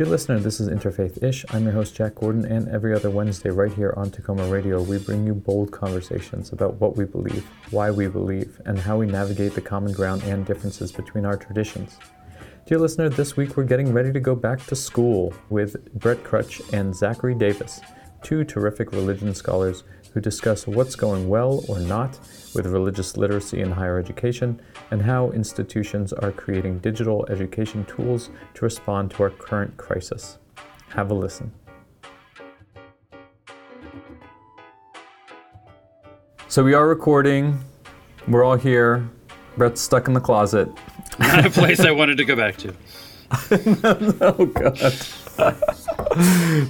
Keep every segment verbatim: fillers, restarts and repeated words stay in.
Dear listener, this is Interfaith-ish. I'm your host, Jack Gordon, and every other Wednesday right here on Tacoma Radio, we bring you bold conversations about what we believe, why we believe, and how we navigate the common ground and differences between our traditions. Dear listener, this week we're getting ready to go back to school with Brett Krutzsch and Zachary Davis, two terrific religion scholars who discuss what's going well or not with religious literacy in higher education and how institutions are creating digital education tools to respond to our current crisis. Have a listen. So we are recording. We're all here. Brett's stuck in the closet. Not a place I wanted to go back to. Oh, God.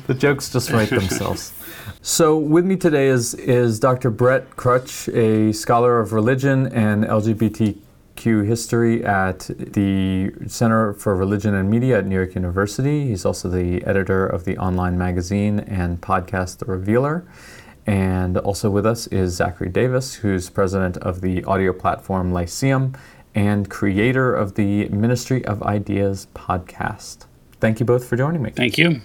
The jokes just write themselves. So with me today is is Doctor Brett Krutzsch, a scholar of religion and L G B T Q history at the Center for Religion and Media at New York University. He's also the editor of the online magazine and podcast, The Revealer. And also with us is Zachary Davis, who's president of the audio platform Lyceum and creator of the Ministry of Ideas podcast. Thank you both for joining me. Thank you.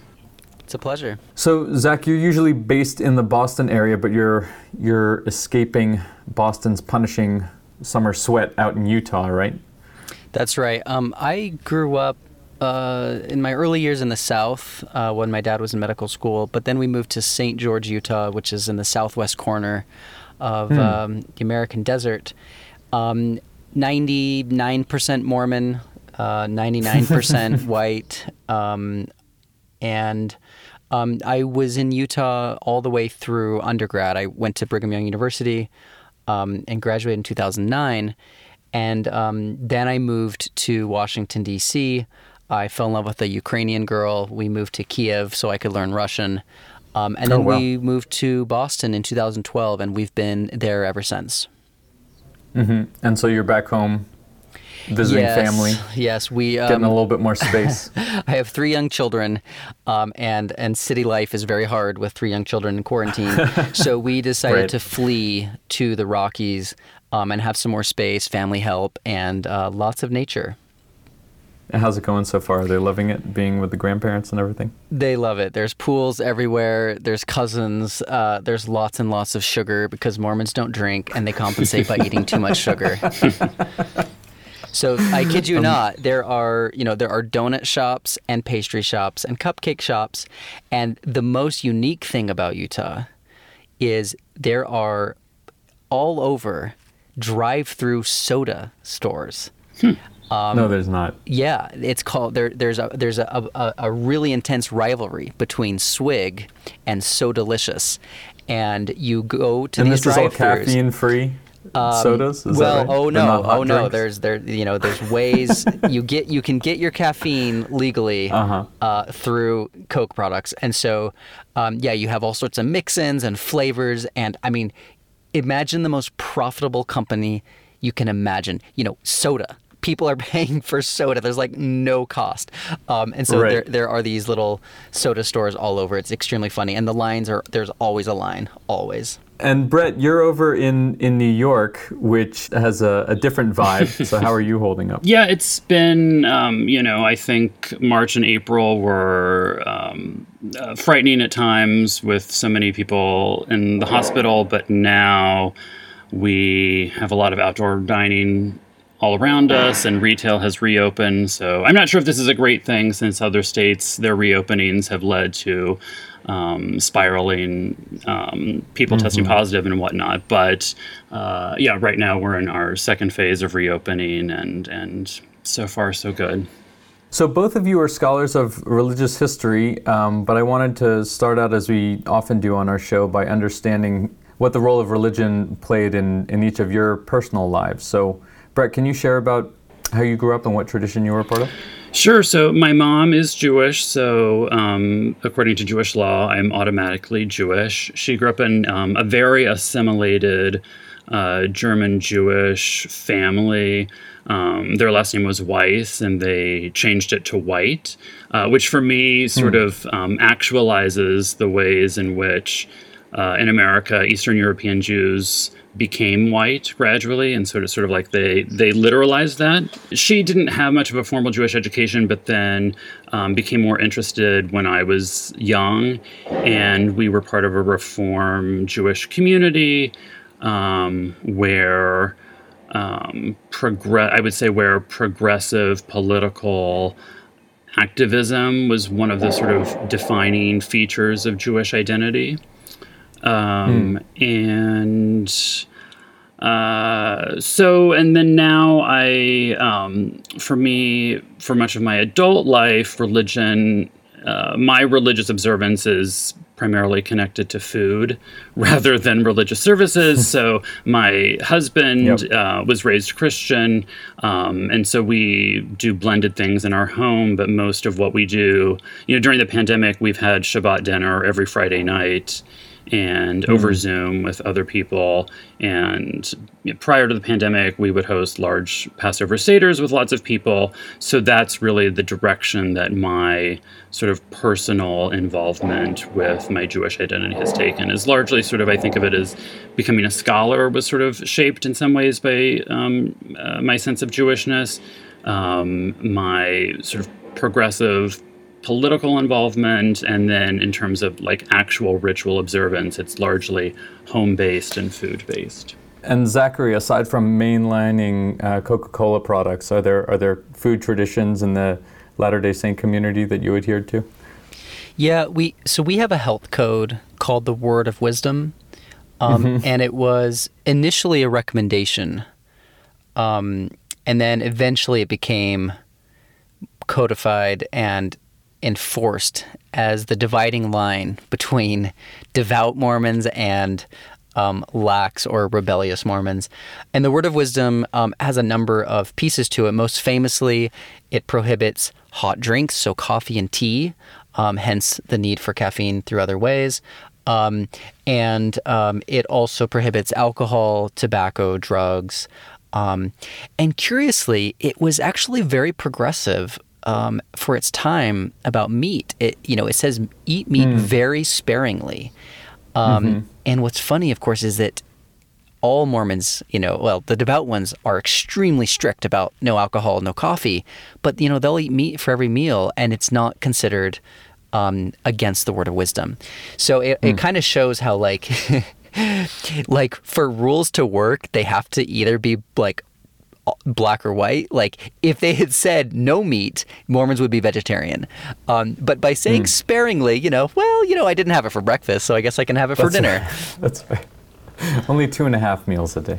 It's a pleasure. So, Zach, you're usually based in the Boston area, but you're you're escaping Boston's punishing summer sweat out in Utah, right? That's right. Um, I grew up uh, in my early years in the South uh, when my dad was in medical school, but then we moved to Saint George, Utah, which is in the southwest corner of mm. um, the American desert. Um, ninety-nine percent Mormon. Uh, ninety-nine percent white, um, and um, I was in Utah all the way through undergrad. I went to Brigham Young University um, and graduated in two thousand nine, and um, then I moved to Washington, D C. I fell in love with a Ukrainian girl. We moved to Kiev so I could learn Russian, um, and then oh, wow. we moved to Boston in two thousand twelve, and we've been there ever since. Mm-hmm. And so you're back home. Visiting yes, family. Yes, we um, getting a little bit more space. I have three young children, um, and and city life is very hard with three young children in quarantine. So we decided right. to flee to the Rockies um, and have some more space, family help, and uh, lots of nature. How's it going so far? Are they loving it, being with the grandparents and everything? They love it. There's pools everywhere. There's cousins. Uh, there's lots and lots of sugar because Mormons don't drink, and they compensate by eating too much sugar. So I kid you um, not, there are, you know, there are donut shops and pastry shops and cupcake shops. And the most unique thing about Utah is there are all over drive-through soda stores. Hmm. Um, no, there's not. Yeah, it's called there. There's a there's a, a, a really intense rivalry between Swig and So Delicious. And you go to and these drive-throughs. And this is all caffeine-free? Um, sodas? Is well, that right? oh no, oh no. Drinks? There's there, you know, there's ways you get you can get your caffeine legally uh-huh. uh, through Coke products, and so um, yeah, you have all sorts of mix-ins and flavors, and I mean, imagine the most profitable company you can imagine. You know, soda. People are paying for soda. There's like no cost, um, and so right. there there are these little soda stores all over. It's extremely funny, and the lines are there's always a line, always. And Brett, you're over in, in New York, which has a, a different vibe. So how are you holding up? Yeah, it's been, um, you know, I think March and April were um, uh, frightening at times with so many people in the hospital. But now we have a lot of outdoor dining all around us, and retail has reopened. So I'm not sure if this is a great thing, since other states, their reopenings have led to Um, spiraling, um, people mm-hmm. testing positive and whatnot. But uh, yeah, right now we're in our second phase of reopening, and and so far so good. So both of you are scholars of religious history, um, but I wanted to start out, as we often do on our show, by understanding what the role of religion played in, in each of your personal lives. So Brett, can you share about how you grew up and what tradition you were a part of? Sure. So my mom is Jewish, so um, according to Jewish law, I'm automatically Jewish. She grew up in um, a very assimilated uh, German Jewish family. Um, their last name was Weiss, and they changed it to White, uh, which for me sort mm. of um, actualizes the ways in which uh, in America, Eastern European Jews became white gradually, and sort of sort of like they they literalized that. She didn't have much of a formal Jewish education, but then um, became more interested when I was young, and we were part of a Reform Jewish community um, where um, progress I would say where progressive political activism was one of the sort of defining features of Jewish identity. Um, mm. and, uh, so, and then now I, um, for me, for much of my adult life, religion, uh, my religious observance is primarily connected to food rather than religious services. So my husband, yep. uh, was raised Christian. Um, and so we do blended things in our home, but most of what we do, you know, during the pandemic, we've had Shabbat dinner every Friday night and over mm. Zoom with other people. And you know, prior to the pandemic, we would host large Passover seders with lots of people. So that's really the direction that my sort of personal involvement with my Jewish identity has taken, is largely sort of, I think of it as becoming a scholar was sort of shaped in some ways by um, uh, my sense of Jewishness, um, my sort of progressive political involvement, and then in terms of like actual ritual observance, it's largely home-based and food-based. And Zachary, aside from mainlining uh, Coca-Cola products, are there are there food traditions in the Latter-day Saint community that you adhered to? Yeah, we so we have a health code called the Word of Wisdom, um, mm-hmm. and it was initially a recommendation, um, and then eventually it became codified and enforced as the dividing line between devout Mormons and um, lax or rebellious Mormons. And the Word of Wisdom um, has a number of pieces to it. Most famously, it prohibits hot drinks, so coffee and tea, um, hence the need for caffeine through other ways. Um, and um, it also prohibits alcohol, tobacco, drugs. Um, and curiously, it was actually very progressive Um, for its time about meat. It, you know, it says eat meat mm. very sparingly. Um, mm-hmm. And what's funny, of course, is that all Mormons, you know, well, the devout ones are extremely strict about no alcohol, no coffee, but, you know, they'll eat meat for every meal, and it's not considered um, against the Word of Wisdom. So it, mm. it kind of shows how, like, like, for rules to work, they have to either be, like, black or white. Like, if they had said no meat, Mormons would be vegetarian. Um, but by saying mm. sparingly, you know, well, you know, I didn't have it for breakfast, so I guess I can have it for that's dinner. Fair. That's fair. Only two and a half meals a day.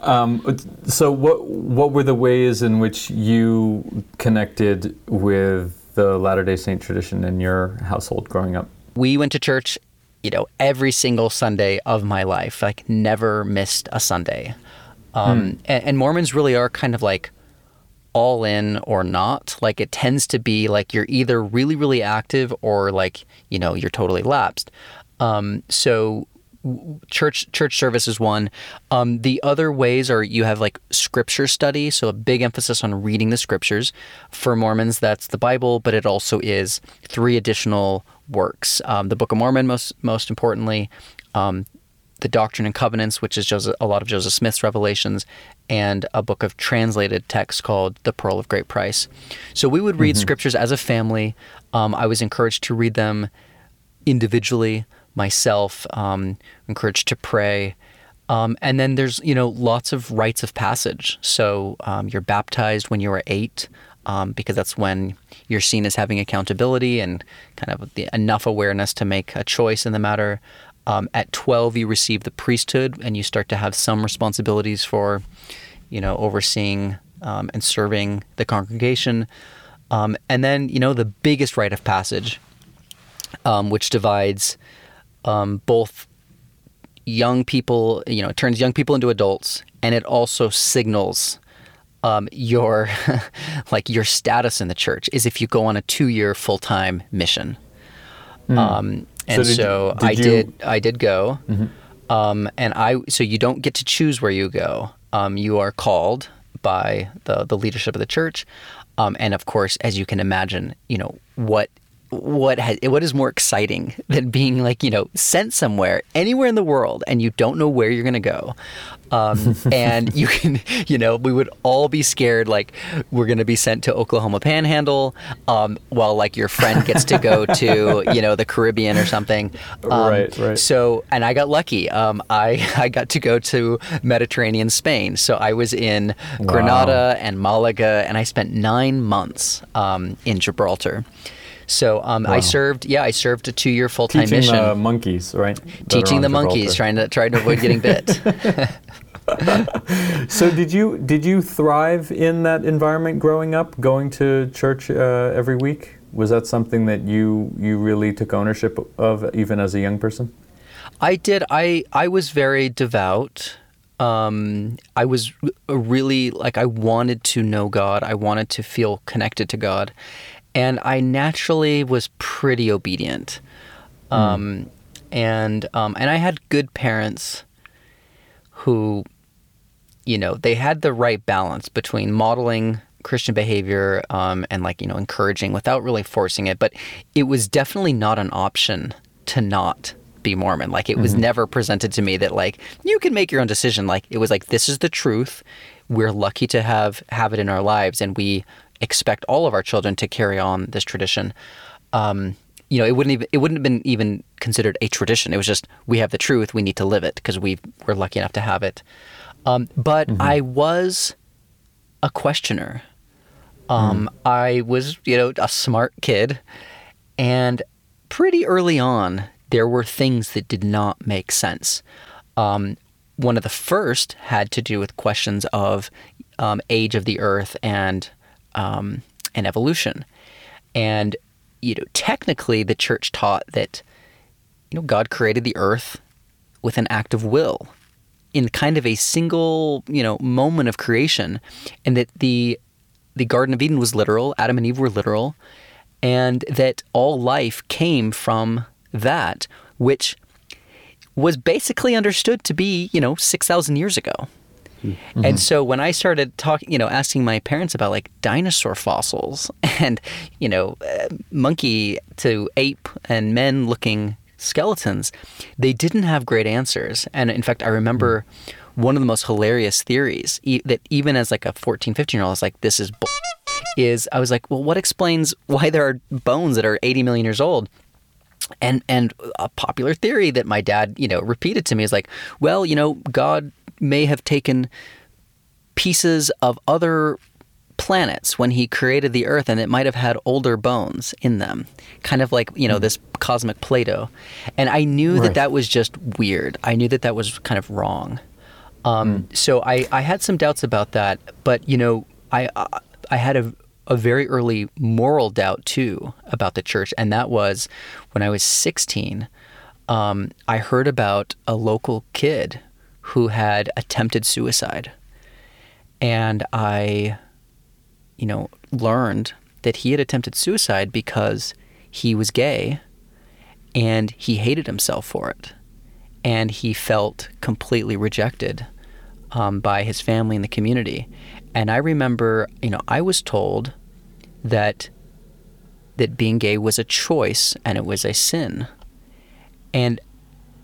um, so what what were the ways in which you connected with the Latter-day Saint tradition in your household growing up? We went to church, you know, every single Sunday of my life. Like, never missed a Sunday. Um, mm. and, and Mormons really are kind of like all in or not. Like, it tends to be like you're either really, really active or like, you know, you're totally lapsed. Um, so church church service is one. Um, the other ways are you have like scripture study. So a big emphasis on reading the scriptures. For Mormons, that's the Bible, but it also is three additional works. Um, the Book of Mormon, most, most importantly, um, the Doctrine and Covenants, which is Joseph, a lot of Joseph Smith's revelations, and a book of translated text called The Pearl of Great Price. So we would read mm-hmm. scriptures as a family. Um, I was encouraged to read them individually, myself, um, encouraged to pray. Um, and then there's, you know, lots of rites of passage. So um, you're baptized when you are eight, um, because that's when you're seen as having accountability and kind of the, enough awareness to make a choice in the matter. Um, at twelve, you receive the priesthood, and you start to have some responsibilities for, you know, overseeing um, and serving the congregation. Um, and then, you know, the biggest rite of passage, um, which divides um, both young people, you know, it turns young people into adults, and it also signals um, your, like, your status in the church is if you go on a two-year full-time mission. Mm. Um And so, did, so did I you... did. I did go, mm-hmm. um, and I. So you don't get to choose where you go. Um, you are called by the the leadership of the church, um, and of course, as you can imagine, you know what what has, what is more exciting than being like, you know, sent somewhere, anywhere in the world, and you don't know where you're going to go. Um, and you can, you know, we would all be scared, like we're going to be sent to Oklahoma Panhandle, um, while like your friend gets to go to, you know, the Caribbean or something. Um, right, right. So, and I got lucky. Um, I, I got to go to Mediterranean Spain. So I was in wow. Granada and Malaga, and I spent nine months um, in Gibraltar. So um, wow. I served, yeah, I served a two-year full-time Teaching mission. Teaching the monkeys, right? That Teaching the Gibraltar. monkeys, trying to trying to avoid getting bit. So did you did you thrive in that environment growing up, going to church uh, every week? Was that something that you you really took ownership of, even as a young person? I did. I I was very devout. Um, I was really like I wanted to know God. I wanted to feel connected to God. And I naturally was pretty obedient, um, mm. and um, and I had good parents who, you know, they had the right balance between modeling Christian behavior um, and like, you know, encouraging without really forcing it. But it was definitely not an option to not be Mormon. Like it mm-hmm. was never presented to me that like you can make your own decision. Like it was like, this is the truth. We're lucky to have have it in our lives, and we expect all of our children to carry on this tradition. Um, you know, it wouldn't even, it wouldn't have been even considered a tradition. It was just, we have the truth, we need to live it because we we're lucky enough to have it. Um, but mm-hmm. I was a questioner. Um, mm. I was, you know, a smart kid, and pretty early on, there were things that did not make sense. Um, one of the first had to do with questions of um, age of the earth and Um, and evolution. And, you know, technically the church taught that, you know, God created the earth with an act of will in kind of a single, you know, moment of creation, and that the the Garden of Eden was literal, Adam and Eve were literal, and that all life came from that, which was basically understood to be, you know, six thousand years ago. Mm-hmm. And so when I started talking, you know, asking my parents about like dinosaur fossils and, you know, uh, monkey to ape and men looking skeletons, they didn't have great answers. And in fact, I remember one of the most hilarious theories e- that even as like a fourteen, fifteen year old, I was like, this is bull. Is I was like, well, what explains why there are bones that are eighty million years old? And, and a popular theory that my dad, you know, repeated to me is like, well, you know, God may have taken pieces of other planets when he created the earth, and it might have had older bones in them, kind of like, you know, this cosmic Plato. And I knew right. that that was just weird. I knew that that was kind of wrong. Um, mm. So I, I had some doubts about that, but, you know, I, I had a, a very early moral doubt too about the church. And that was when I was sixteen, um, I heard about a local kid who had attempted suicide. And I, you know, learned that he had attempted suicide because he was gay and he hated himself for it. And he felt completely rejected um, by his family and the community. And I remember, you know, I was told that that being gay was a choice and it was a sin. And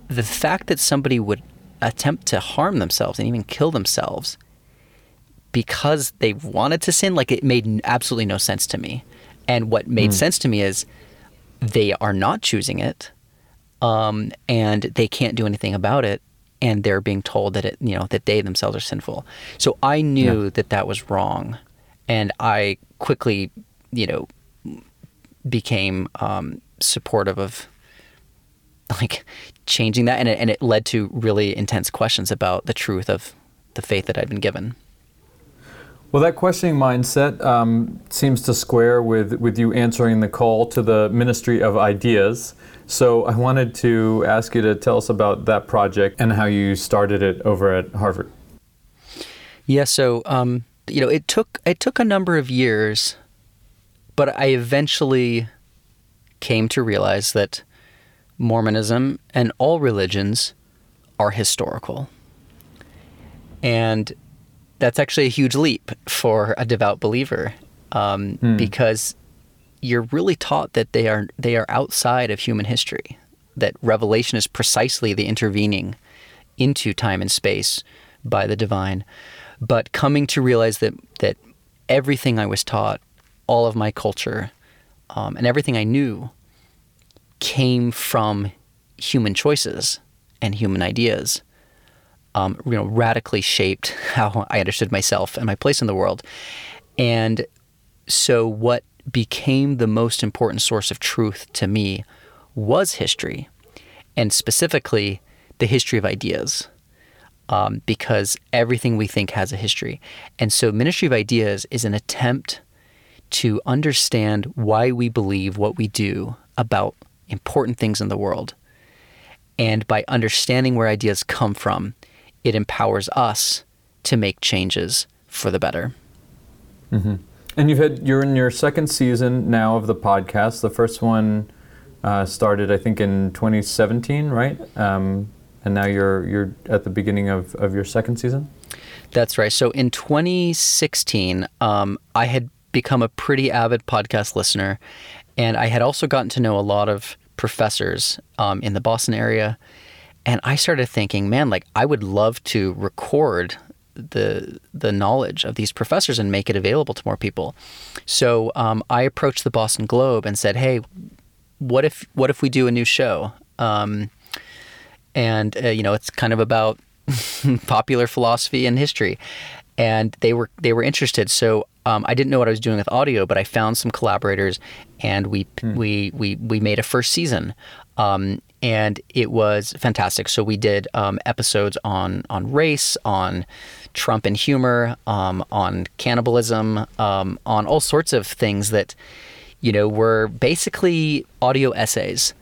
the fact that somebody would attempt to harm themselves and even kill themselves because they wanted to sin, like it made absolutely no sense to me. And what made mm. sense to me is they are not choosing it, um, and they can't do anything about it, and they're being told that it, you know, that they themselves are sinful. So I knew yeah. that that was wrong, and I quickly, you know, became um, supportive of like changing that, and it, and it led to really intense questions about the truth of the faith that I'd been given. Well, that questioning mindset um, seems to square with, with you answering the call to the Ministry of Ideas. So I wanted to ask you to tell us about that project and how you started it over at Harvard. Yeah, so um, you know, it took it took a number of years, but I eventually came to realize that Mormonism and all religions are historical. And that's actually a huge leap for a devout believer, um, mm. because you're really taught that they are they are outside of human history, that revelation is precisely the intervening into time and space by the divine. But coming to realize that that everything I was taught, all of my culture, um, and everything I knew came from human choices and human ideas, um, you know, radically shaped how I understood myself and my place in the world. And so what became the most important source of truth to me was history, and specifically the history of ideas, um, because everything we think has a history. And so Ministry of Ideas is an attempt to understand why we believe what we do about important things in the world. And by understanding where ideas come from, it empowers us to make changes for the better. Mm-hmm. And you've had, you're in your second season now of the podcast. The first one uh, started, I think, in twenty seventeen, right? Um, and now you're you're at the beginning of, of your second season? That's right. So in twenty sixteen, um, I had become a pretty avid podcast listener, and I had also gotten to know a lot of professors um, in the Boston area, and I started thinking, man, like I would love to record the the knowledge of these professors and make it available to more people. So um, I approached the Boston Globe and said, hey, what if what if we do a new show? Um, and uh, you know, it's kind of about popular philosophy and history, and they were they were interested. So um, I didn't know what I was doing with audio, but I found some collaborators, and we hmm. we we we made a first season. Um, And it was fantastic. So we did um, episodes on, on race, on Trump and humor, um, on cannibalism, um, on all sorts of things that, you know, were basically audio essays.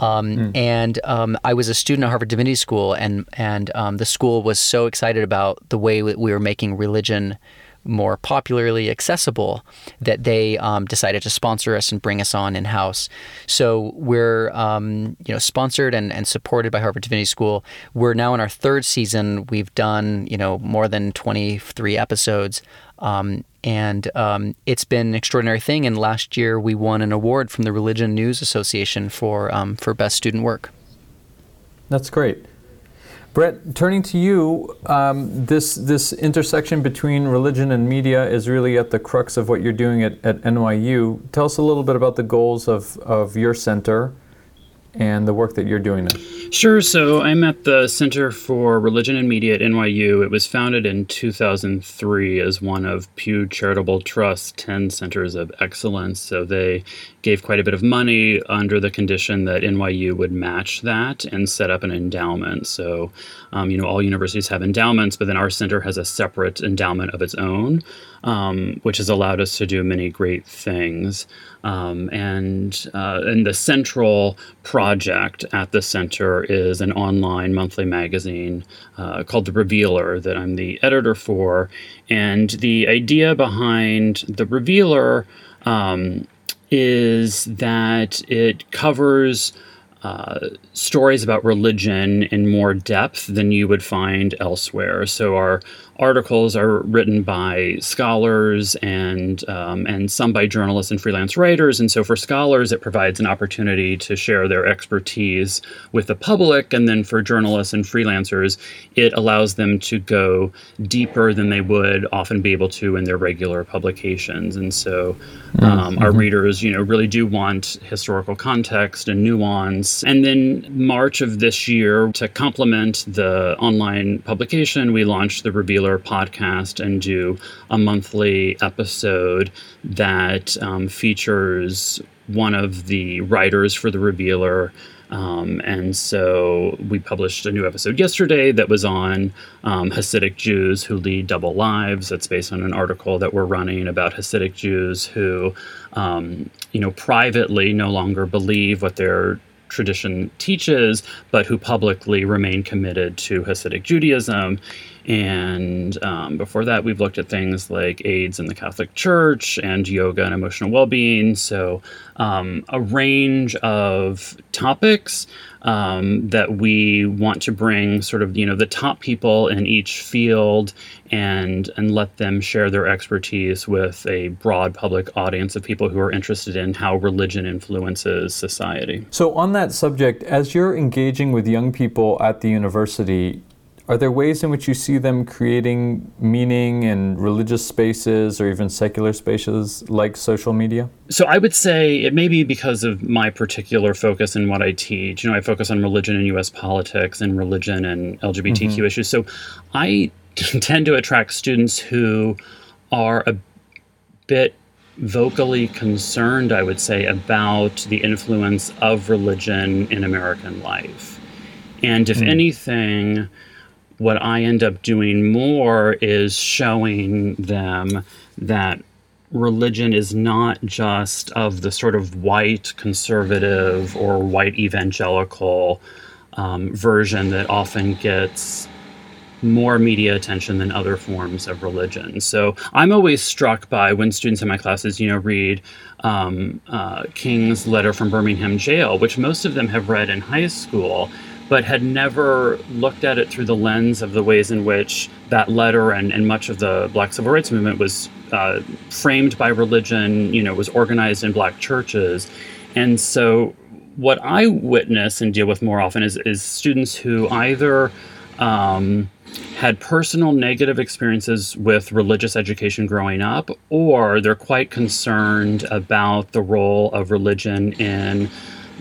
Um, mm. And um, I was a student at Harvard Divinity School, and and um, the school was so excited about the way that we were making religion more popularly accessible that they um, decided to sponsor us and bring us on in-house. So we're um, you know sponsored and, and supported by Harvard Divinity School. We're now in our third season. We've done you know more than twenty-three episodes, um, and um, it's been an extraordinary thing. And last year we won an award from the Religion News Association for um, for best student work. That's great. Brett, turning to you, um, this this intersection between religion and media is really at the crux of what you're doing at, at N Y U. Tell us a little bit about the goals of, of your center and the work that you're doing now. Sure. So I'm at the Center for Religion and Media at N Y U. It was founded in two thousand three as one of Pew Charitable Trusts' ten centers of excellence. So they gave quite a bit of money under the condition that N Y U would match that and set up an endowment. So, um, you know, all universities have endowments, but then our center has a separate endowment of its own, um, which has allowed us to do many great things. Um, and, uh, and the central project at the center is an online monthly magazine uh, called The Revealer that I'm the editor for. And the idea behind The Revealer um, is that it covers uh, stories about religion in more depth than you would find elsewhere. So our articles are written by scholars and um, and some by journalists and freelance writers. And so for scholars, it provides an opportunity to share their expertise with the public. And then for journalists and freelancers, it allows them to go deeper than they would often be able to in their regular publications. And so um, mm-hmm. our readers, you know, really do want historical context and nuance. And then March of this year, to complement the online publication, we launched the Revealer podcast and do a monthly episode that um, features one of the writers for The Revealer. Um, and so we published a new episode yesterday that was on um, Hasidic Jews who lead double lives. That's based on an article that we're running about Hasidic Jews who, um, you know, privately no longer believe what they're tradition teaches, but who publicly remain committed to Hasidic Judaism. And um, before that, we've looked at things like AIDS in the Catholic Church and yoga and emotional well-being. So um, a range of topics um, that we want to bring sort of, you know, the top people in each field and and let them share their expertise with a broad public audience of people who are interested in how religion influences society. So on that subject, as you're engaging with young people at the university, are there ways in which you see them creating meaning in religious spaces or even secular spaces like social media? So I would say it may be because of my particular focus in what I teach. You know, I focus on religion and U S politics and religion and L G B T Q mm-hmm. issues. So I tend to attract students who are a bit vocally concerned, I would say, about the influence of religion in American life. And if mm. anything, what I end up doing more is showing them that religion is not just of the sort of white conservative or white evangelical um, version that often gets more media attention than other forms of religion. So I'm always struck by when students in my classes, you know, read um, uh, King's Letter from Birmingham Jail, which most of them have read in high school, but had never looked at it through the lens of the ways in which that letter and, and much of the Black Civil Rights Movement was uh, framed by religion, you know, was organized in Black churches. And so what I witness and deal with more often is, is students who either um, had personal negative experiences with religious education growing up, or they're quite concerned about the role of religion in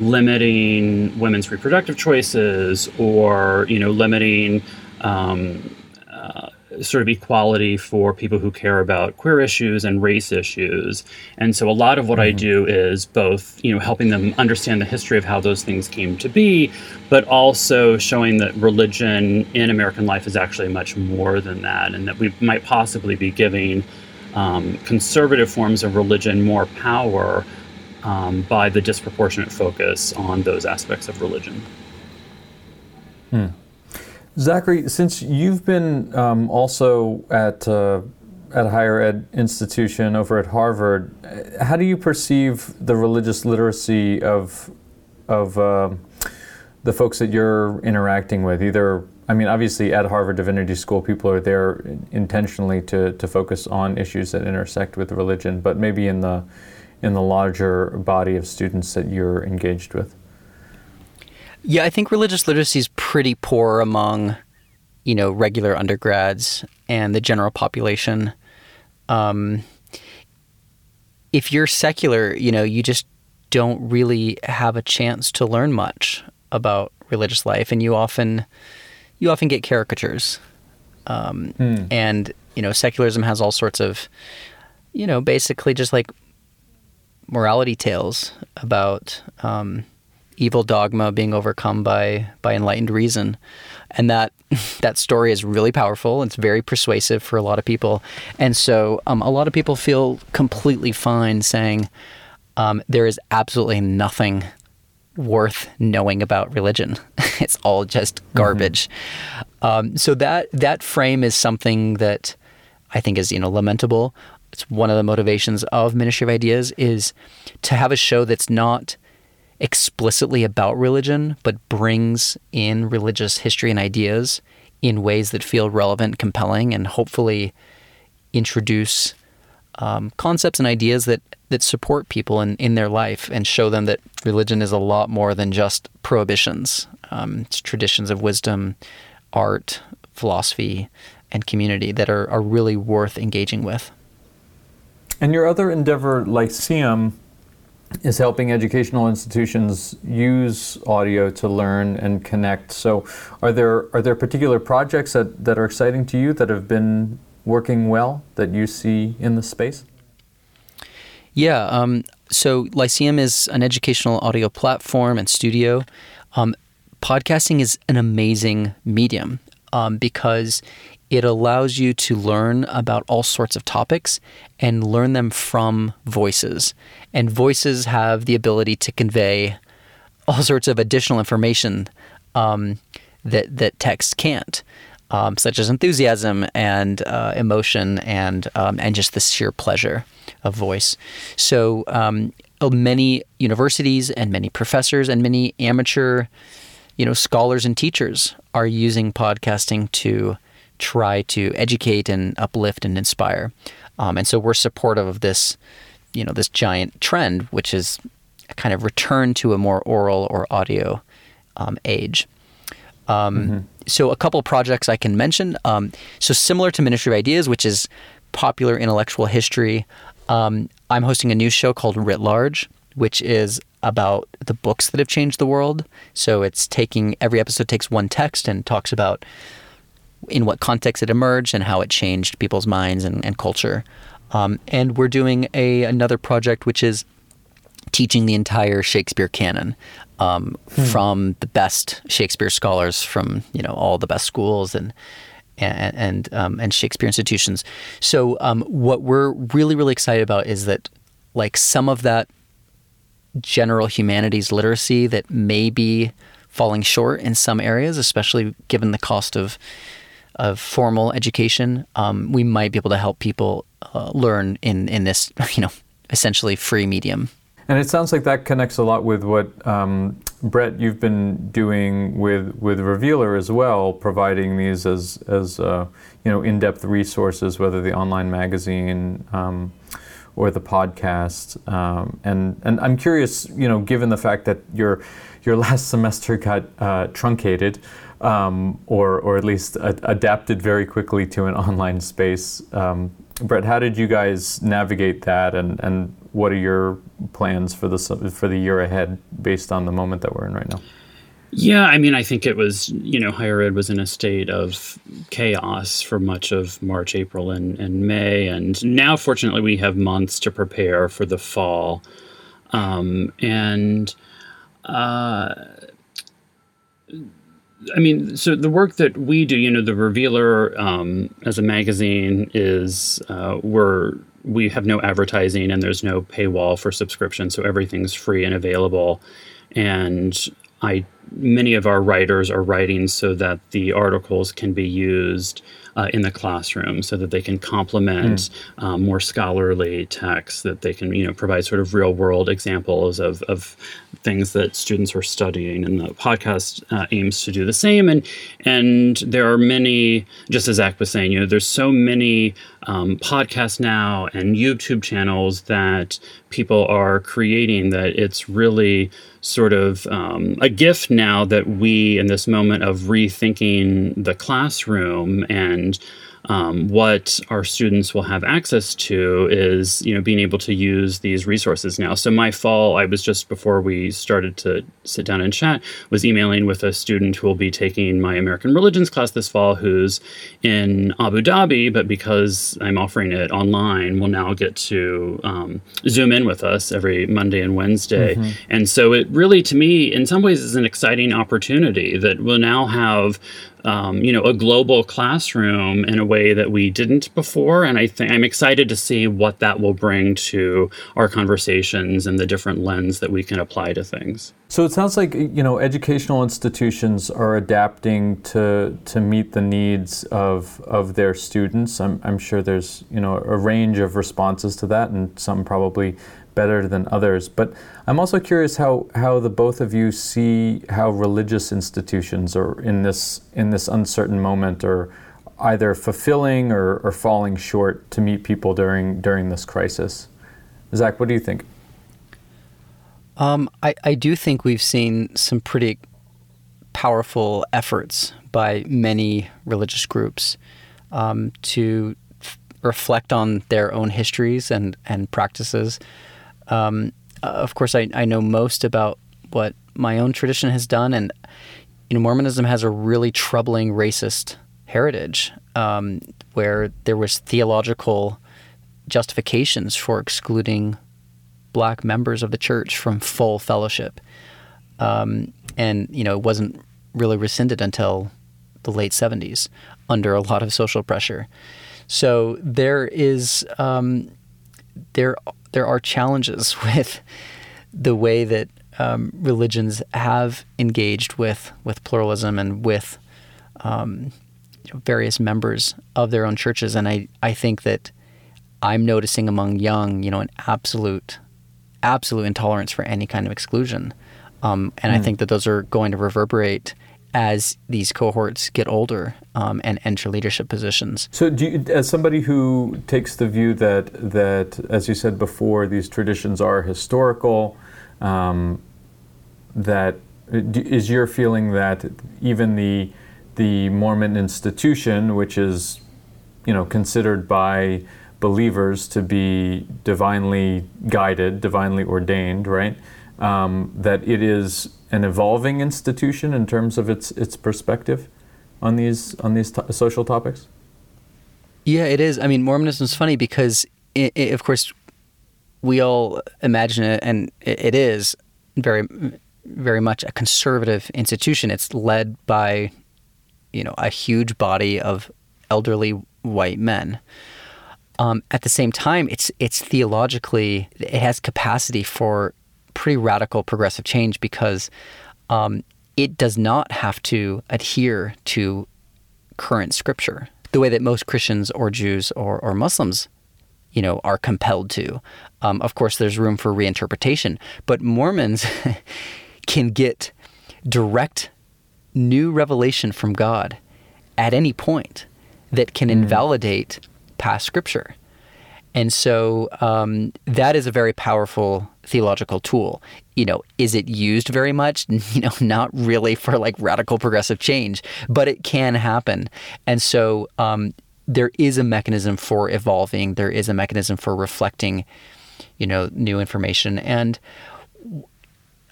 limiting women's reproductive choices, or, you know, limiting um, uh, sort of equality for people who care about queer issues and race issues. And so a lot of what mm-hmm. I do is both, you know, helping them understand the history of how those things came to be, but also showing that religion in American life is actually much more than that, and that we might possibly be giving um, conservative forms of religion more power Um, by the disproportionate focus on those aspects of religion. Hmm. Zachary, since you've been um, also at uh, at a higher ed institution over at Harvard, how do you perceive the religious literacy of of uh, the folks that you're interacting with? Either, I mean, obviously at Harvard Divinity School, people are there intentionally to to focus on issues that intersect with religion, but maybe in the in the larger body of students that you're engaged with? Yeah, I think religious literacy is pretty poor among, you know, regular undergrads and the general population. Um, if you're secular, you know, you just don't really have a chance to learn much about religious life, and you often you often get caricatures. Um, mm. And, you know, secularism has all sorts of, you know, basically just like morality tales about um, evil dogma being overcome by by enlightened reason, and that that story is really powerful. It's very persuasive for a lot of people, and so um, a lot of people feel completely fine saying um, there is absolutely nothing worth knowing about religion. It's all just garbage. Mm-hmm. Um, so that that frame is something that I think is, you know, lamentable. It's one of the motivations of Ministry of Ideas is to have a show that's not explicitly about religion, but brings in religious history and ideas in ways that feel relevant, compelling, and hopefully introduce um, concepts and ideas that, that support people in, in their life and show them that religion is a lot more than just prohibitions. Um, it's traditions of wisdom, art, philosophy, and community that are, are really worth engaging with. And your other endeavor, Lyceum, is helping educational institutions use audio to learn and connect. So are there are there particular projects that, that are exciting to you that have been working well that you see in the space? Yeah. Um, so Lyceum is an educational audio platform and studio. Um, podcasting is an amazing medium um, because it allows you to learn about all sorts of topics and learn them from voices. And voices have the ability to convey all sorts of additional information um, that that text can't. um, such as enthusiasm and uh, emotion and um, and just the sheer pleasure of voice. So um, many universities and many professors and many amateur, you know, scholars and teachers are using podcasting to try to educate and uplift and inspire. Um, and so we're supportive of this, you know, this giant trend, which is a kind of return to a more oral or audio um, age. Um, mm-hmm. So a couple projects I can mention. Um, so similar to Ministry of Ideas, which is popular intellectual history, um, I'm hosting a new show called Writ Large, which is about the books that have changed the world. So it's taking, every episode takes one text and talks about in what context it emerged and how it changed people's minds and, and culture. Um, and we're doing a another project, which is teaching the entire Shakespeare canon um, hmm. from the best Shakespeare scholars from, you know, all the best schools and and and, um, and Shakespeare institutions. So um, what we're really, really excited about is that, like, some of that general humanities literacy that may be falling short in some areas, especially given the cost of of formal education, um, we might be able to help people uh, learn in, in this, you know, essentially free medium. And it sounds like that connects a lot with what, um, Brett, you've been doing with with Revealer as well, providing these as, as uh, you know, in-depth resources, whether the online magazine um, or the podcast. Um, and, and I'm curious, you know, given the fact that your your last semester got uh, truncated, Um, or, or at least a- adapted very quickly to an online space. Um, Brett, how did you guys navigate that, and, and what are your plans for the for the year ahead based on the moment that we're in right now? Yeah, I mean, I think it was, you know, higher ed was in a state of chaos for much of March, April, and, and May, and now, fortunately, we have months to prepare for the fall, um, and. Uh, I mean, so the work that we do, you know, the Revealer um, as a magazine is uh, we're we have no advertising and there's no paywall for subscription, so everything's free and available. And I many of our writers are writing so that the articles can be used uh, in the classroom, so that they can complement mm. um, more scholarly texts, that they can, you know, provide sort of real world examples of of things that students are studying. And the podcast uh, aims to do the same. And and there are many, just as Zach was saying, you know, there's so many um, podcasts now and YouTube channels that people are creating, that it's really sort of um, a gift now that we, in this moment of rethinking the classroom and um, what our students will have access to, is, you know, being able to use these resources now. So my fall, I was just before we started to sit down and chat, was emailing with a student who will be taking my American Religions class this fall, who's in Abu Dhabi, but because I'm offering it online, will now get to um, Zoom in with us every Monday and Wednesday. Mm-hmm. And so it really, to me, in some ways is an exciting opportunity that we'll now have Um, you know, a global classroom in a way that we didn't before. And I think I'm excited to see what that will bring to our conversations and the different lens that we can apply to things. So it sounds like, you know, educational institutions are adapting to to meet the needs of of their students. I'm, I'm sure there's, you know, a range of responses to that, and some probably better than others. But I'm also curious how, how the both of you see how religious institutions are in this in this uncertain moment, are either fulfilling or, or falling short to meet people during during this crisis. Zach, what do you think? Um, I, I do think we've seen some pretty powerful efforts by many religious groups um, to f- reflect on their own histories and, and practices. Um, uh, of course, I, I know most about what my own tradition has done, and, you know, Mormonism has a really troubling racist heritage, um, where there was theological justifications for excluding black members of the church from full fellowship, um, and, you know, it wasn't really rescinded until the late seventies under a lot of social pressure. So there is um, there. There are challenges with the way that um, religions have engaged with, with pluralism and with um, you know, various members of their own churches. And I, I think that I'm noticing among young, you know, an absolute, absolute intolerance for any kind of exclusion. Um, and mm. I think that those are going to reverberate as these cohorts get older um, and enter leadership positions. So do you, as somebody who takes the view that, that, as you said before, these traditions are historical, um, that is your feeling that even the the Mormon institution, which is, you know, considered by believers to be divinely guided, divinely ordained, right? Um, that it is an evolving institution in terms of its its perspective on these on these to- social topics? Yeah, it is. I mean, Mormonism is funny because, it, it, of course, we all imagine it, and it, it is very, very much a conservative institution. It's led by, you know, a huge body of elderly white men. Um, at the same time, it's it's theologically, it has capacity for pretty radical progressive change because um, it does not have to adhere to current scripture the way that most Christians or Jews or, or Muslims, you know, are compelled to. Um, of course, there's room for reinterpretation, but Mormons can get direct new revelation from God at any point that can mm. invalidate past scripture. And so um, that is a very powerful theological tool. You know, is it used very much? You know, not really for like radical progressive change, but it can happen. And so um, there is a mechanism for evolving. There is a mechanism for reflecting, you know, new information. And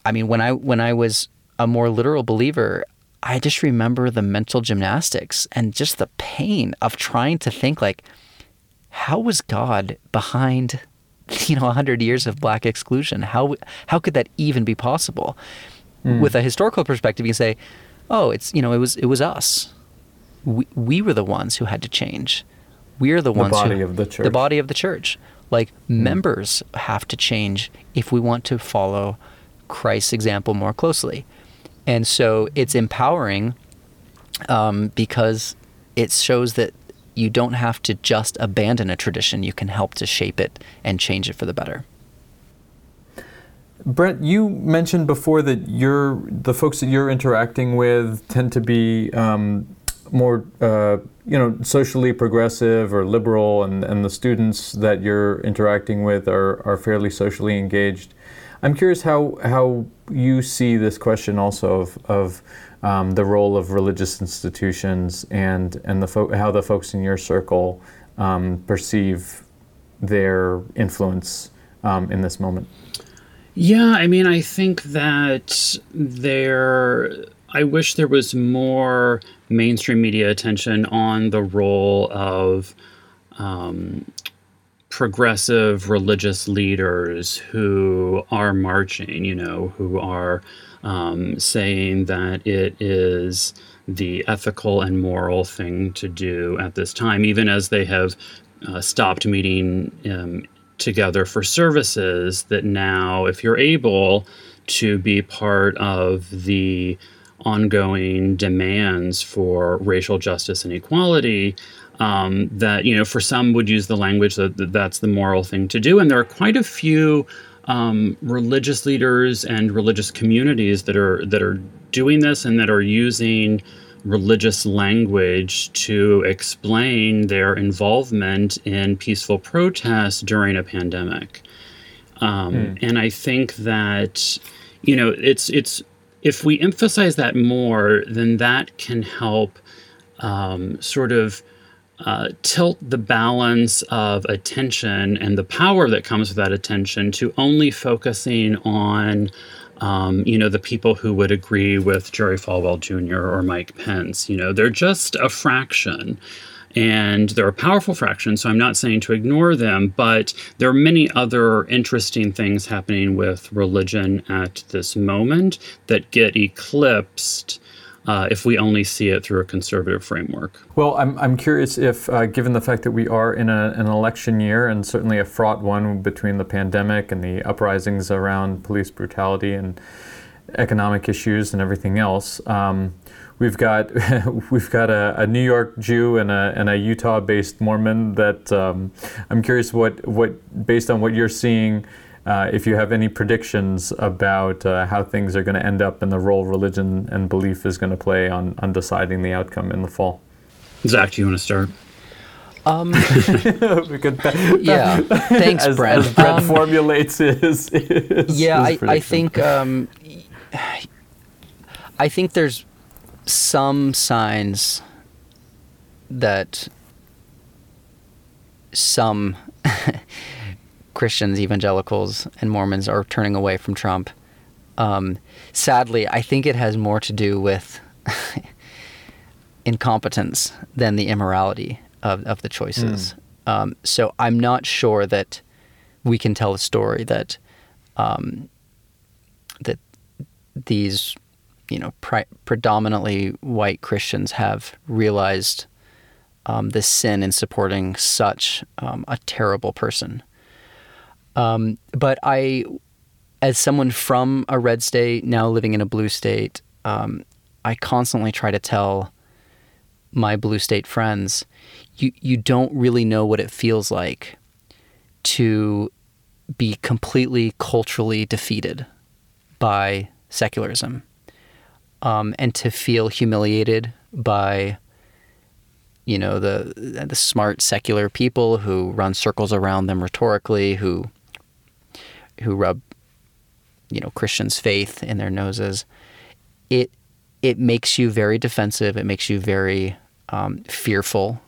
I mean, when I when I was a more literal believer, I just remember the mental gymnastics and just the pain of trying to think like, how was God behind, you know, one hundred years of black exclusion? How how could that even be possible? Mm. With a historical perspective, you can say, oh, it's, you know, it was it was us. We we were the ones who had to change. We're the, the ones body who, of the church. The body of the church. Like mm. members have to change if we want to follow Christ's example more closely. And so it's empowering um, because it shows that you don't have to just abandon a tradition. You can help to shape it and change it for the better. Brett, you mentioned before that you're, the folks that you're interacting with tend to be um, more uh, you know, socially progressive or liberal, and, and the students that you're interacting with are, are fairly socially engaged. I'm curious how how you see this question also of, of um, the role of religious institutions and and the fo- how the folks in your circle um, perceive their influence um, in this moment. Yeah, I mean, I think that there. I wish there was more mainstream media attention on the role of Um, progressive religious leaders who are marching, you know, who are um, saying that it is the ethical and moral thing to do at this time, even as they have uh, stopped meeting um, together for services, that now if you're able to be part of the ongoing demands for racial justice and equality, Um, that, you know, for some would use the language that, that that's the moral thing to do. And there are quite a few um, religious leaders and religious communities that are that are doing this and that are using religious language to explain their involvement in peaceful protests during a pandemic. Um, mm. And I think that, you know, it's it's if we emphasize that more, then that can help um, sort of Uh, tilt the balance of attention and the power that comes with that attention to only focusing on, um, you know, the people who would agree with Jerry Falwell Junior or Mike Pence. You know, they're just a fraction, and they're a powerful fraction, so I'm not saying to ignore them, but there are many other interesting things happening with religion at this moment that get eclipsed Uh, if we only see it through a conservative framework. Well, I'm I'm curious if, uh, given the fact that we are in a, an election year, and certainly a fraught one between the pandemic and the uprisings around police brutality and economic issues and everything else. Um, we've got we've got a, a New York Jew and a and a Utah-based Mormon that um, I'm curious what what based on what you're seeing, uh, if you have any predictions about uh, how things are going to end up and the role religion and belief is going to play on on deciding the outcome in the fall. Zach, do you want to start? Um, yeah, thanks, as, Brett. As Brett um, formulates his, his yeah, his I, I think um, I think there's some signs that some Christians, evangelicals, and Mormons are turning away from Trump. Um, sadly, I think it has more to do with incompetence than the immorality of of the choices. Mm. Um, so I'm not sure that we can tell a story that um, that these, you know, pre- predominantly white Christians have realized um, the sin in supporting such um, a terrible person. Um, but I, as someone from a red state, now living in a blue state, um, I constantly try to tell my blue state friends, you you don't really know what it feels like to be completely culturally defeated by secularism, um, and to feel humiliated by, you know, the the smart secular people who run circles around them rhetorically, who who rub, you know, Christians' faith in their noses. It it makes you very defensive. It makes you very um, fearful.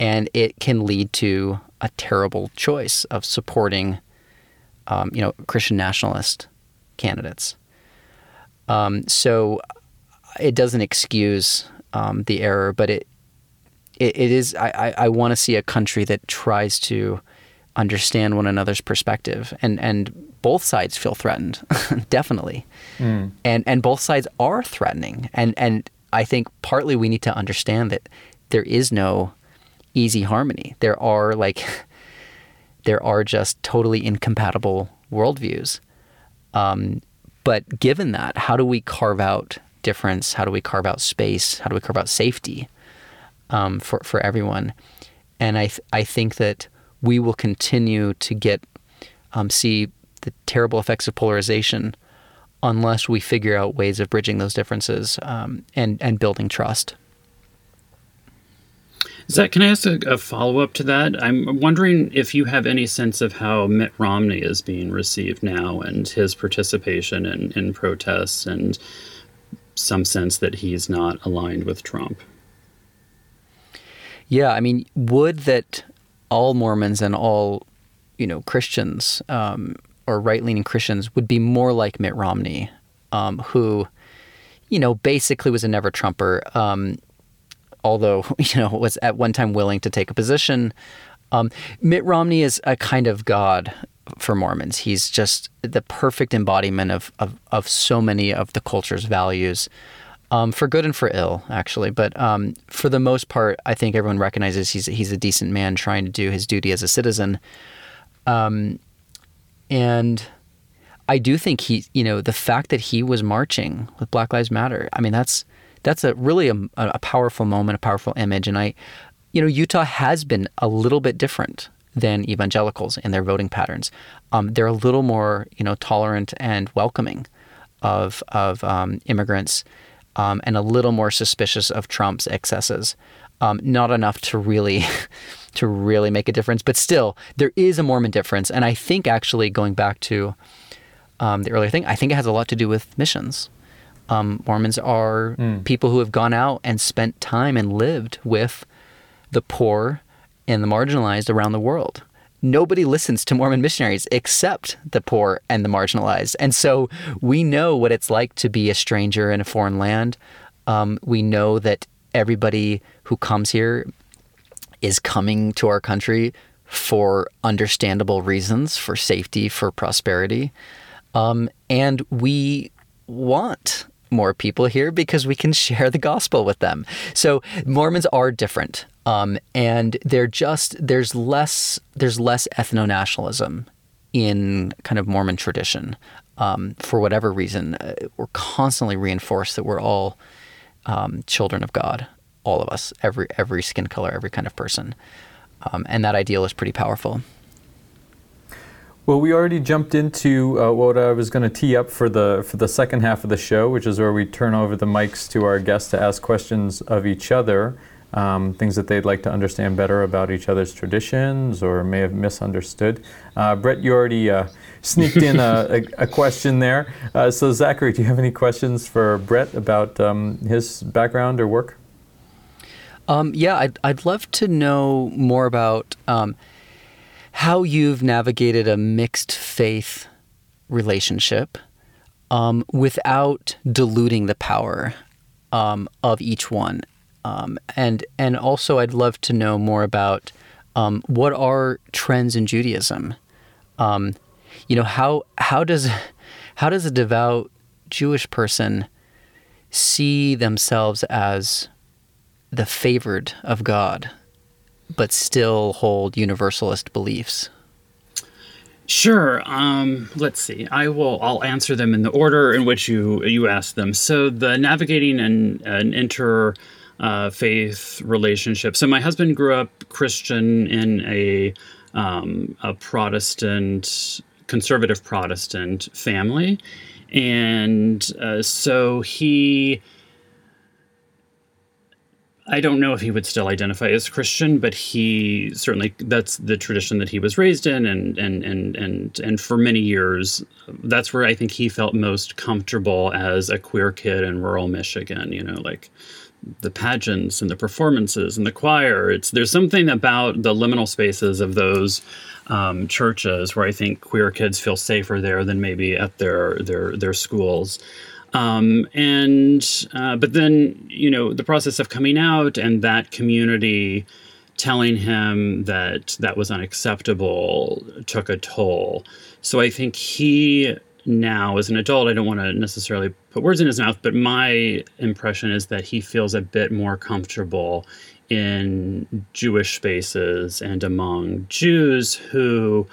And it can lead to a terrible choice of supporting, um, you know, Christian nationalist candidates. Um, so it doesn't excuse um, the error, but it it, it is. I, I, I want to see a country that tries to understand one another's perspective, and and both sides feel threatened, definitely, mm. and and both sides are threatening, and and I think partly we need to understand that there is no easy harmony. There are like, there are just totally incompatible worldviews. Um, but given that, how do we carve out difference? How do we carve out space? How do we carve out safety um, for, for everyone? And I th- I think that we will continue to get, um, see the terrible effects of polarization unless we figure out ways of bridging those differences um, and, and building trust. Zach, can I ask a, a follow-up to that? I'm wondering if you have any sense of how Mitt Romney is being received now and his participation in, in protests and some sense that he's not aligned with Trump. Yeah, I mean, would that all Mormons and all, you know, Christians um, or right-leaning Christians would be more like Mitt Romney, um, who, you know, basically was a never-Trumper, um, although, you know, was at one time willing to take a position. Um, Mitt Romney is a kind of god for Mormons. He's just the perfect embodiment of of, of so many of the culture's values, um, for good and for ill, actually. But um, for the most part, I think everyone recognizes he's he's a decent man trying to do his duty as a citizen. Um, and I do think he, you know, the fact that he was marching with Black Lives Matter, I mean, that's, That's a really a, a powerful moment, a powerful image. And I, you know, Utah has been a little bit different than evangelicals in their voting patterns. Um, they're a little more, you know, tolerant and welcoming of of um, immigrants, um, and a little more suspicious of Trump's excesses. Um, not enough to really, to really make a difference, but still there is a Mormon difference. And I think actually going back to um, the earlier thing, I think it has a lot to do with missions. Um, Mormons are mm. people who have gone out and spent time and lived with the poor and the marginalized around the world. Nobody listens to Mormon missionaries except the poor and the marginalized. And so we know what it's like to be a stranger in a foreign land. Um, we know that everybody who comes here is coming to our country for understandable reasons, for safety, for prosperity. Um, and we want more people here because we can share the gospel with them. So Mormons are different, um, and they're just there's less there's less ethno-nationalism in kind of Mormon tradition. um, for whatever reason, uh, we're constantly reinforced that we're all um, children of God, all of us, every every skin color, every kind of person. Um, and that ideal is pretty powerful. Well, we already jumped into uh, what I was going to tee up for the for the second half of the show, which is where we turn over the mics to our guests to ask questions of each other, um, things that they'd like to understand better about each other's traditions or may have misunderstood. Uh, Brett, you already uh, sneaked in a, a, a question there. Uh, so, Zachary, do you have any questions for Brett about um, his background or work? Um, yeah, I'd, I'd love to know more about um, how you've navigated a mixed faith relationship um, without diluting the power um, of each one. Um, and and also I'd love to know more about um, what are trends in Judaism? Um, you know, how how does how does a devout Jewish person see themselves as the favored of God, but still hold universalist beliefs? Sure. Um, let's see. I will. I'll answer them in the order in which you you asked them. So the navigating an an inter uh, faith relationship. So my husband grew up Christian in a um, a Protestant, conservative Protestant family, and uh, so he. I don't know if he would still identify as Christian, but he certainly, that's the tradition that he was raised in. And, and, and, and, and for many years, that's where I think he felt most comfortable as a queer kid in rural Michigan, you know, like the pageants and the performances and the choir. It's, there's something about the liminal spaces of those um, churches where I think queer kids feel safer there than maybe at their, their, their schools. Um, and, uh, but then, you know, the process of coming out and that community telling him that that was unacceptable took a toll. So I think he now as an adult, I don't want to necessarily put words in his mouth, but my impression is that he feels a bit more comfortable in Jewish spaces and among Jews who,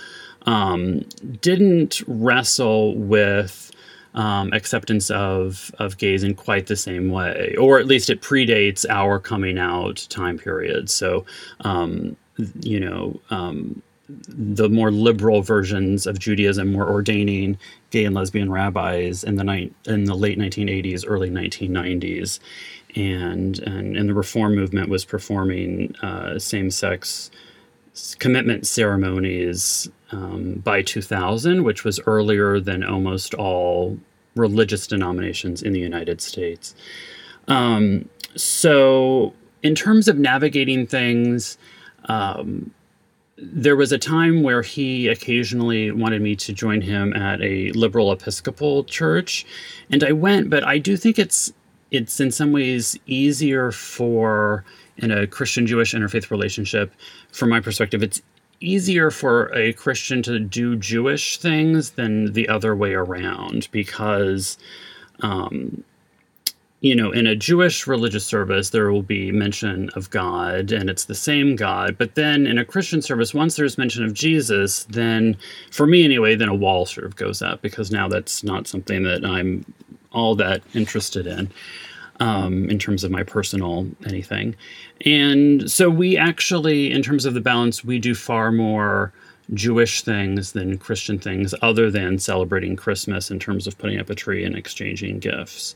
um, didn't wrestle with Um, acceptance of of gays in quite the same way, or at least it predates our coming out time period. So, um, you know, um, the more liberal versions of Judaism were ordaining gay and lesbian rabbis in the ni- in the late nineteen eighties, early nineteen nineties, and and, and the Reform movement was performing uh, same-sex commitment ceremonies um, by two thousand, which was earlier than almost all religious denominations in the United States. Um, so in terms of navigating things, um, there was a time where he occasionally wanted me to join him at a liberal Episcopal church, and I went, but I do think it's it's in some ways easier for in a Christian-Jewish interfaith relationship, from my perspective, it's easier for a Christian to do Jewish things than the other way around because, um, you know, in a Jewish religious service, there will be mention of God, and it's the same God. But then in a Christian service, once there's mention of Jesus, then, for me anyway, then a wall sort of goes up because now that's not something that I'm all that interested in. Um, in terms of my personal anything. And so we actually, in terms of the balance, we do far more Jewish things than Christian things other than celebrating Christmas in terms of putting up a tree and exchanging gifts.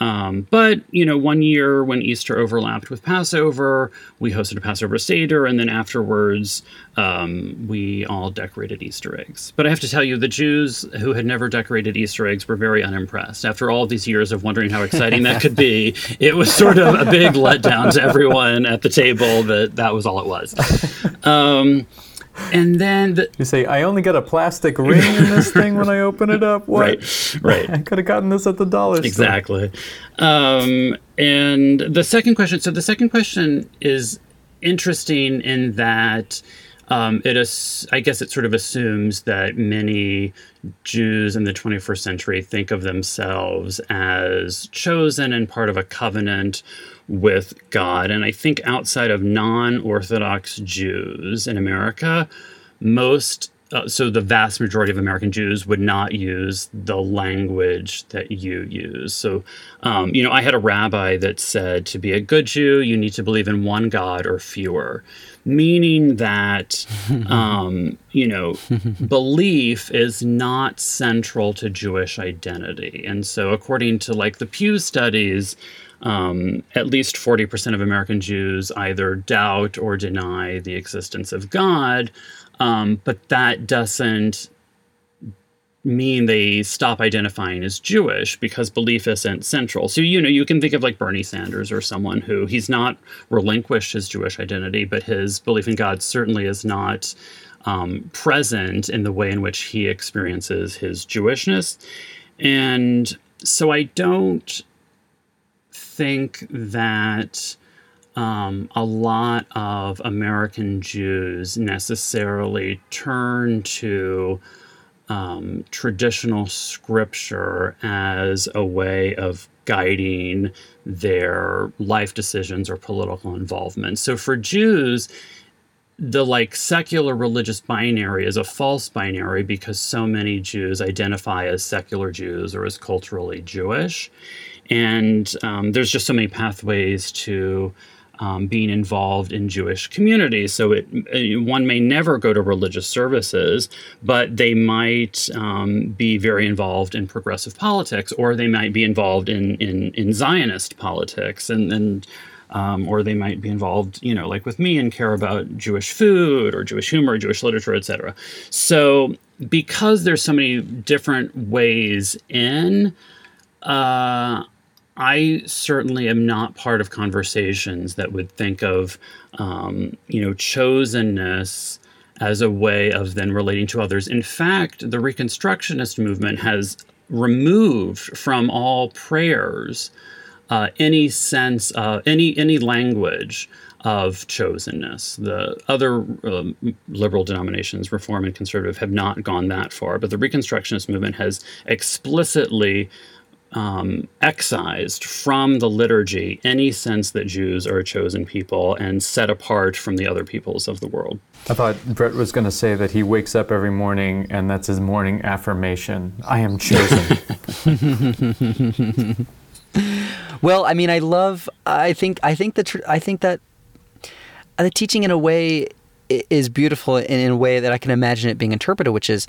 Um, but, you know, one year when Easter overlapped with Passover, we hosted a Passover Seder, and then afterwards um, we all decorated Easter eggs. But I have to tell you, the Jews who had never decorated Easter eggs were very unimpressed. After all these years of wondering how exciting that could be, it was sort of a big letdown to everyone at the table that that was all it was. Um And then the, you say, I only got a plastic ring in this thing when I open it up. What? Right, right. I could have gotten this at the dollar exactly. store. Exactly. Um, and the second question. So the second question is interesting in that um, it is. I guess it sort of assumes that many Jews in the twenty-first century think of themselves as chosen and part of a covenant with God. And I think outside of non-Orthodox Jews in America, most Uh, so the vast majority of American Jews would not use the language that you use. So, um, you know, I had a rabbi that said to be a good Jew, you need to believe in one God or fewer, meaning that, um, you know, belief is not central to Jewish identity. And so according to like the Pew studies, Um, at least forty percent of American Jews either doubt or deny the existence of God, um, but that doesn't mean they stop identifying as Jewish because belief isn't central. So, you know, you can think of like Bernie Sanders or someone who he's not relinquished his Jewish identity, but his belief in God certainly is not um, present in the way in which he experiences his Jewishness. And so I don't think that um, a lot of American Jews necessarily turn to um, traditional scripture as a way of guiding their life decisions or political involvement. So for Jews, the like secular religious binary is a false binary because so many Jews identify as secular Jews or as culturally Jewish. And um, there's just so many pathways to um, being involved in Jewish communities. So it, one may never go to religious services, but they might um, be very involved in progressive politics, or they might be involved in in, in Zionist politics, and and um, or they might be involved, you know, like with me, and care about Jewish food or Jewish humor, Jewish literature, et cetera. So because there's so many different ways in, uh, I certainly am not part of conversations that would think of, um, you know, chosenness as a way of then relating to others. In fact, the Reconstructionist movement has removed from all prayers uh, any sense of any any language of chosenness. The other um, liberal denominations, Reform and Conservative, have not gone that far, but the Reconstructionist movement has explicitly Um, excised from the liturgy any sense that Jews are a chosen people and set apart from the other peoples of the world. I thought Brett was going to say that he wakes up every morning and that's his morning affirmation. I am chosen. Well, I mean, I love, I think, I think that, I think that the teaching in a way is beautiful in a way that I can imagine it being interpreted, which is,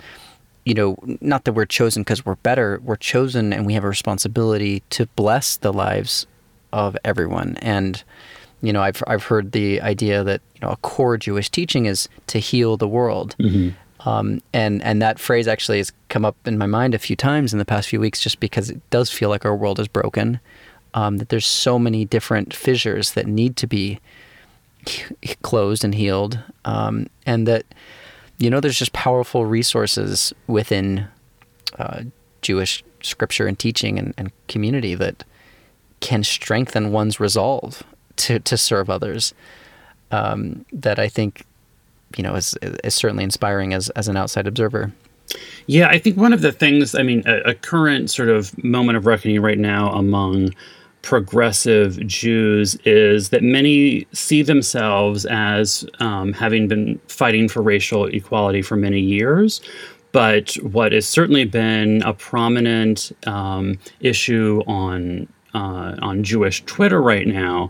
you know, not that we're chosen because we're better, we're chosen and we have a responsibility to bless the lives of everyone. And, you know, I've I've heard the idea that, you know, a core Jewish teaching is to heal the world. Mm-hmm. Um, and, and that phrase actually has come up in my mind a few times in the past few weeks just because it does feel like our world is broken, um, that there's so many different fissures that need to be he- closed and healed, um, and that, you know, there's just powerful resources within uh, Jewish scripture and teaching and, and community that can strengthen one's resolve to, to serve others. Um, that I think, you know, is is certainly inspiring as as an outside observer. Yeah, I think one of the things, I mean, a, a current sort of moment of reckoning right now among progressive Jews is that many see themselves as um, having been fighting for racial equality for many years. But what has certainly been a prominent um, issue on uh, on Jewish Twitter right now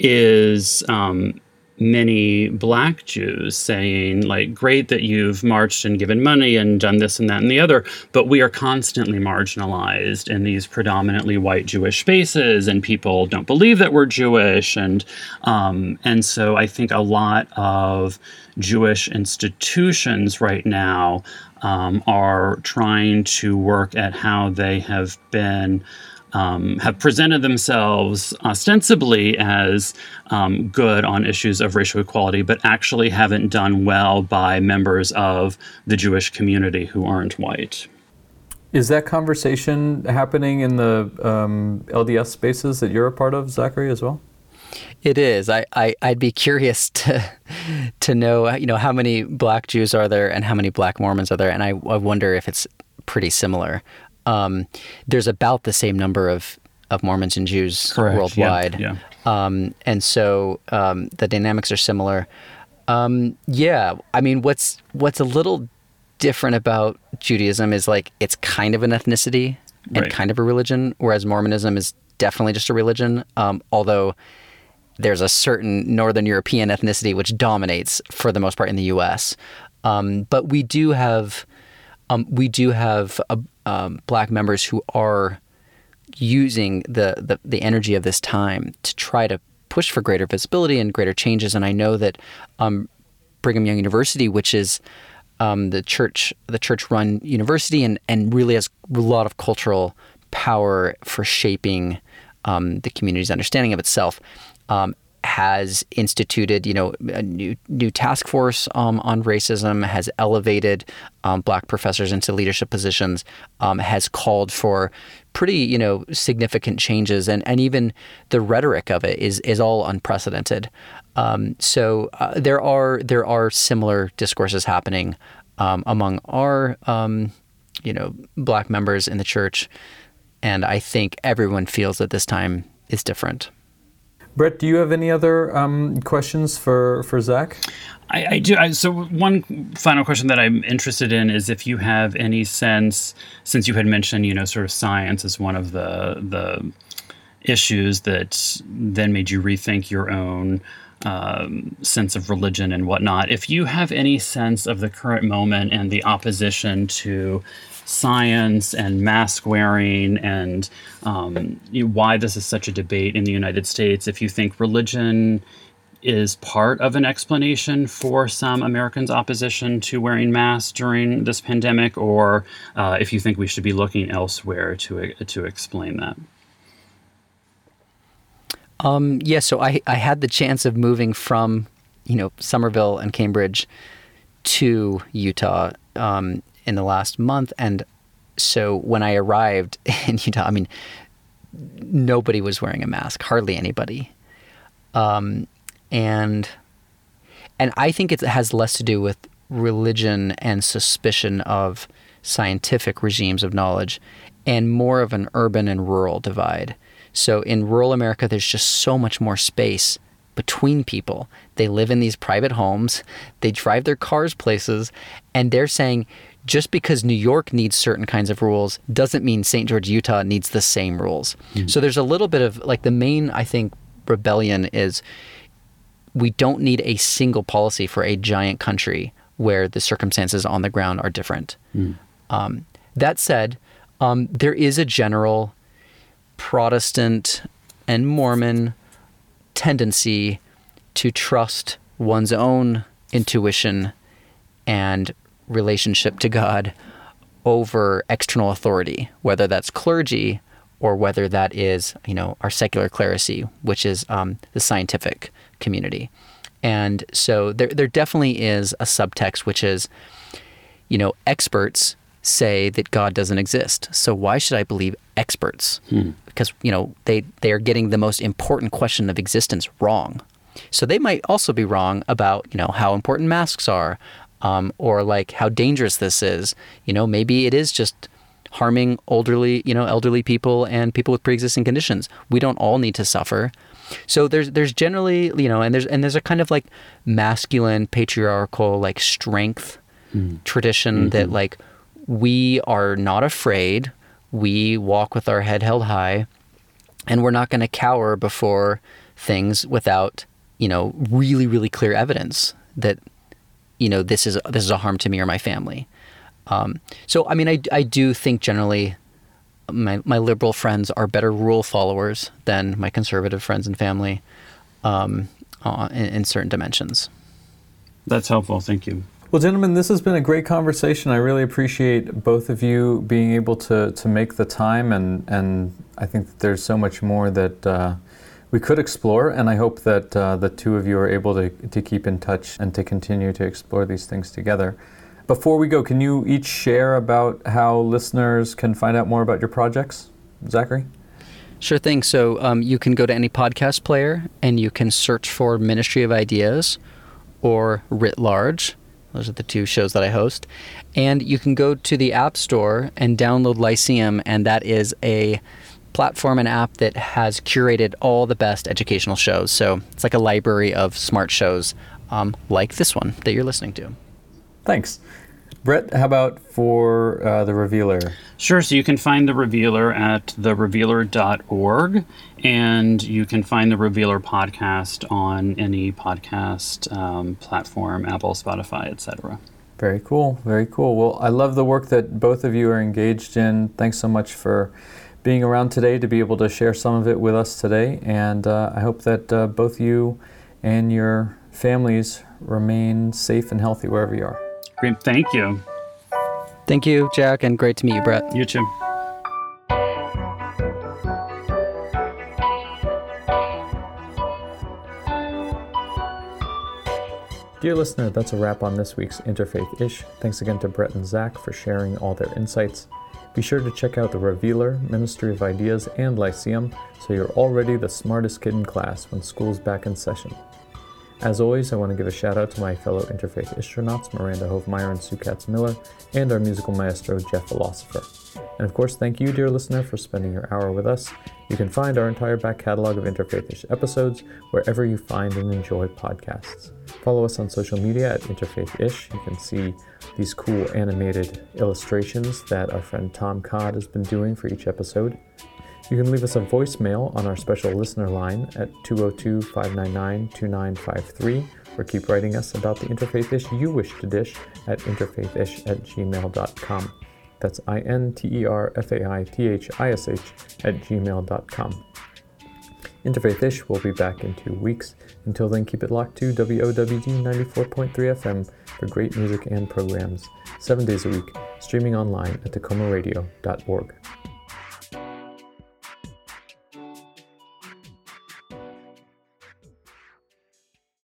is um, many Black Jews saying, like, great that you've marched and given money and done this and that and the other, but we are constantly marginalized in these predominantly white Jewish spaces, and people don't believe that we're Jewish. And um, and so I think a lot of Jewish institutions right now um, are trying to work at how they have been Um, have presented themselves ostensibly as um, good on issues of racial equality, but actually haven't done well by members of the Jewish community who aren't white. Is that conversation happening in the um, L D S spaces that you're a part of, Zachary, as well? It is. I, I, I'd be curious to to know, you know, how many Black Jews are there and how many Black Mormons are there, and I, I wonder if it's pretty similar. Um, there's about the same number of, of Mormons and Jews Correct. worldwide. Yeah. Yeah. Um, and so um, the dynamics are similar. Um, yeah. I mean, what's what's a little different about Judaism is like it's kind of an ethnicity and right. kind of a religion, whereas Mormonism is definitely just a religion, um, although there's a certain Northern European ethnicity which dominates for the most part in the U S. Um, but we do have um, we do have uh, um, black members who are using the, the the energy of this time to try to push for greater visibility and greater changes. And I know that um, Brigham Young University, which is um, the church the church run university, and and really has a lot of cultural power for shaping um, the community's understanding of itself. Um, has instituted, you know, a new new task force um, on racism, has elevated um, black professors into leadership positions, um, has called for pretty, you know, significant changes, and, and even the rhetoric of it is is all unprecedented. Um, so uh, there are there are similar discourses happening um, among our, um, you know, black members in the church, and I think everyone feels that this time is different. Brett, do you have any other um, questions for, for Zach? I, I do. I, so one final question that I'm interested in is if you have any sense, since you had mentioned, you know, sort of science as one of the the issues that then made you rethink your own um, sense of religion and whatnot, if you have any sense of the current moment and the opposition to science and mask wearing, and um, you know, why this is such a debate in the United States, if you think religion is part of an explanation for some Americans' opposition to wearing masks during this pandemic, or uh, if you think we should be looking elsewhere to uh, to explain that. Um, yeah, so I, I had the chance of moving from, you know, Somerville and Cambridge to Utah um, in the last month. And so when I arrived in Utah, I mean, nobody was wearing a mask, hardly anybody. Um, and and I think it has less to do with religion and suspicion of scientific regimes of knowledge and more of an urban and rural divide. So in rural America, there's just so much more space between people. They live in these private homes, they drive their cars places, and they're saying, just because New York needs certain kinds of rules doesn't mean Saint George, Utah needs the same rules. Mm-hmm. So there's a little bit of like the main, I think, rebellion is we don't need a single policy for a giant country where the circumstances on the ground are different. Mm. Um, that said, um, there is a general Protestant and Mormon tendency to trust one's own intuition and relationship to God over external authority, whether that's clergy or whether that is, you know, our secular clerisy, which is um, the scientific community. And so there, there definitely is a subtext, which is, you know, experts say that God doesn't exist. So why should I believe experts? Hmm. Because, you know, they, they are getting the most important question of existence wrong. So they might also be wrong about, you know, how important masks are, Um, or like how dangerous this is. You know, maybe it is just harming elderly, you know, elderly people and people with pre-existing conditions. We don't all need to suffer. So there's there's generally, you know, and there's and there's a kind of like masculine, patriarchal, like strength mm. tradition mm-hmm. that like we are not afraid. We walk with our head held high, and we're not going to cower before things without, you know, really really clear evidence that, you know, this is this is a harm to me or my family. Um, so, I mean, I, I do think generally my my liberal friends are better rule followers than my conservative friends and family um, uh, in, in certain dimensions. That's helpful. Thank you. Well, gentlemen, this has been a great conversation. I really appreciate both of you being able to, to make the time. And, and I think that there's so much more that uh, we could explore, and I hope that uh, the two of you are able to, to keep in touch and to continue to explore these things together. Before we go, can you each share about how listeners can find out more about your projects? Zachary? Sure thing. So um, you can go to any podcast player and you can search for Ministry of Ideas or Writ Large. Those are the two shows that I host. And you can go to the App Store and download Lyceum, and that is a platform and app that has curated all the best educational shows. So it's like a library of smart shows um, like this one that you're listening to. Thanks. Brett, how about for uh, The Revealer? Sure. So you can find The Revealer at the revealer dot org, and you can find The Revealer podcast on any podcast um, platform, Apple, Spotify, et cetera. Very cool. Very cool. Well, I love the work that both of you are engaged in. Thanks so much for being around today to be able to share some of it with us today. And uh, I hope that uh, both you and your families remain safe and healthy wherever you are. Great. Thank you. Thank you, Jack, and great to meet you, Brett. You too. Dear listener, that's a wrap on this week's Interfaith-ish. Thanks again to Brett and Zach for sharing all their insights. Be sure to check out The Revealer, Ministry of Ideas, and Lyceum, so you're already the smartest kid in class when school's back in session. As always, I want to give a shout out to my fellow Interfaith Istronauts, Miranda Hofmeyer and Sue Katz-Miller, and our musical maestro, Jeff Philosopher. And of course, thank you, dear listener, for spending your hour with us. You can find our entire back catalog of Interfaith-ish episodes wherever you find and enjoy podcasts. Follow us on social media at Interfaith-ish. You can see these cool animated illustrations that our friend Tom Codd has been doing for each episode. You can leave us a voicemail on our special listener line at two oh two, five nine nine, two nine five three, or keep writing us about the Interfaith-ish you wish to dish at interfaithish at gmail dot com. That's I-N-T-E-R-F-A-I-T-H-I-S-H at gmail dot com. Interfaith-ish will be back in two weeks. Until then, keep it locked to W O W D ninety-four point three F M for great music and programs, seven days a week, streaming online at tacoma radio dot org.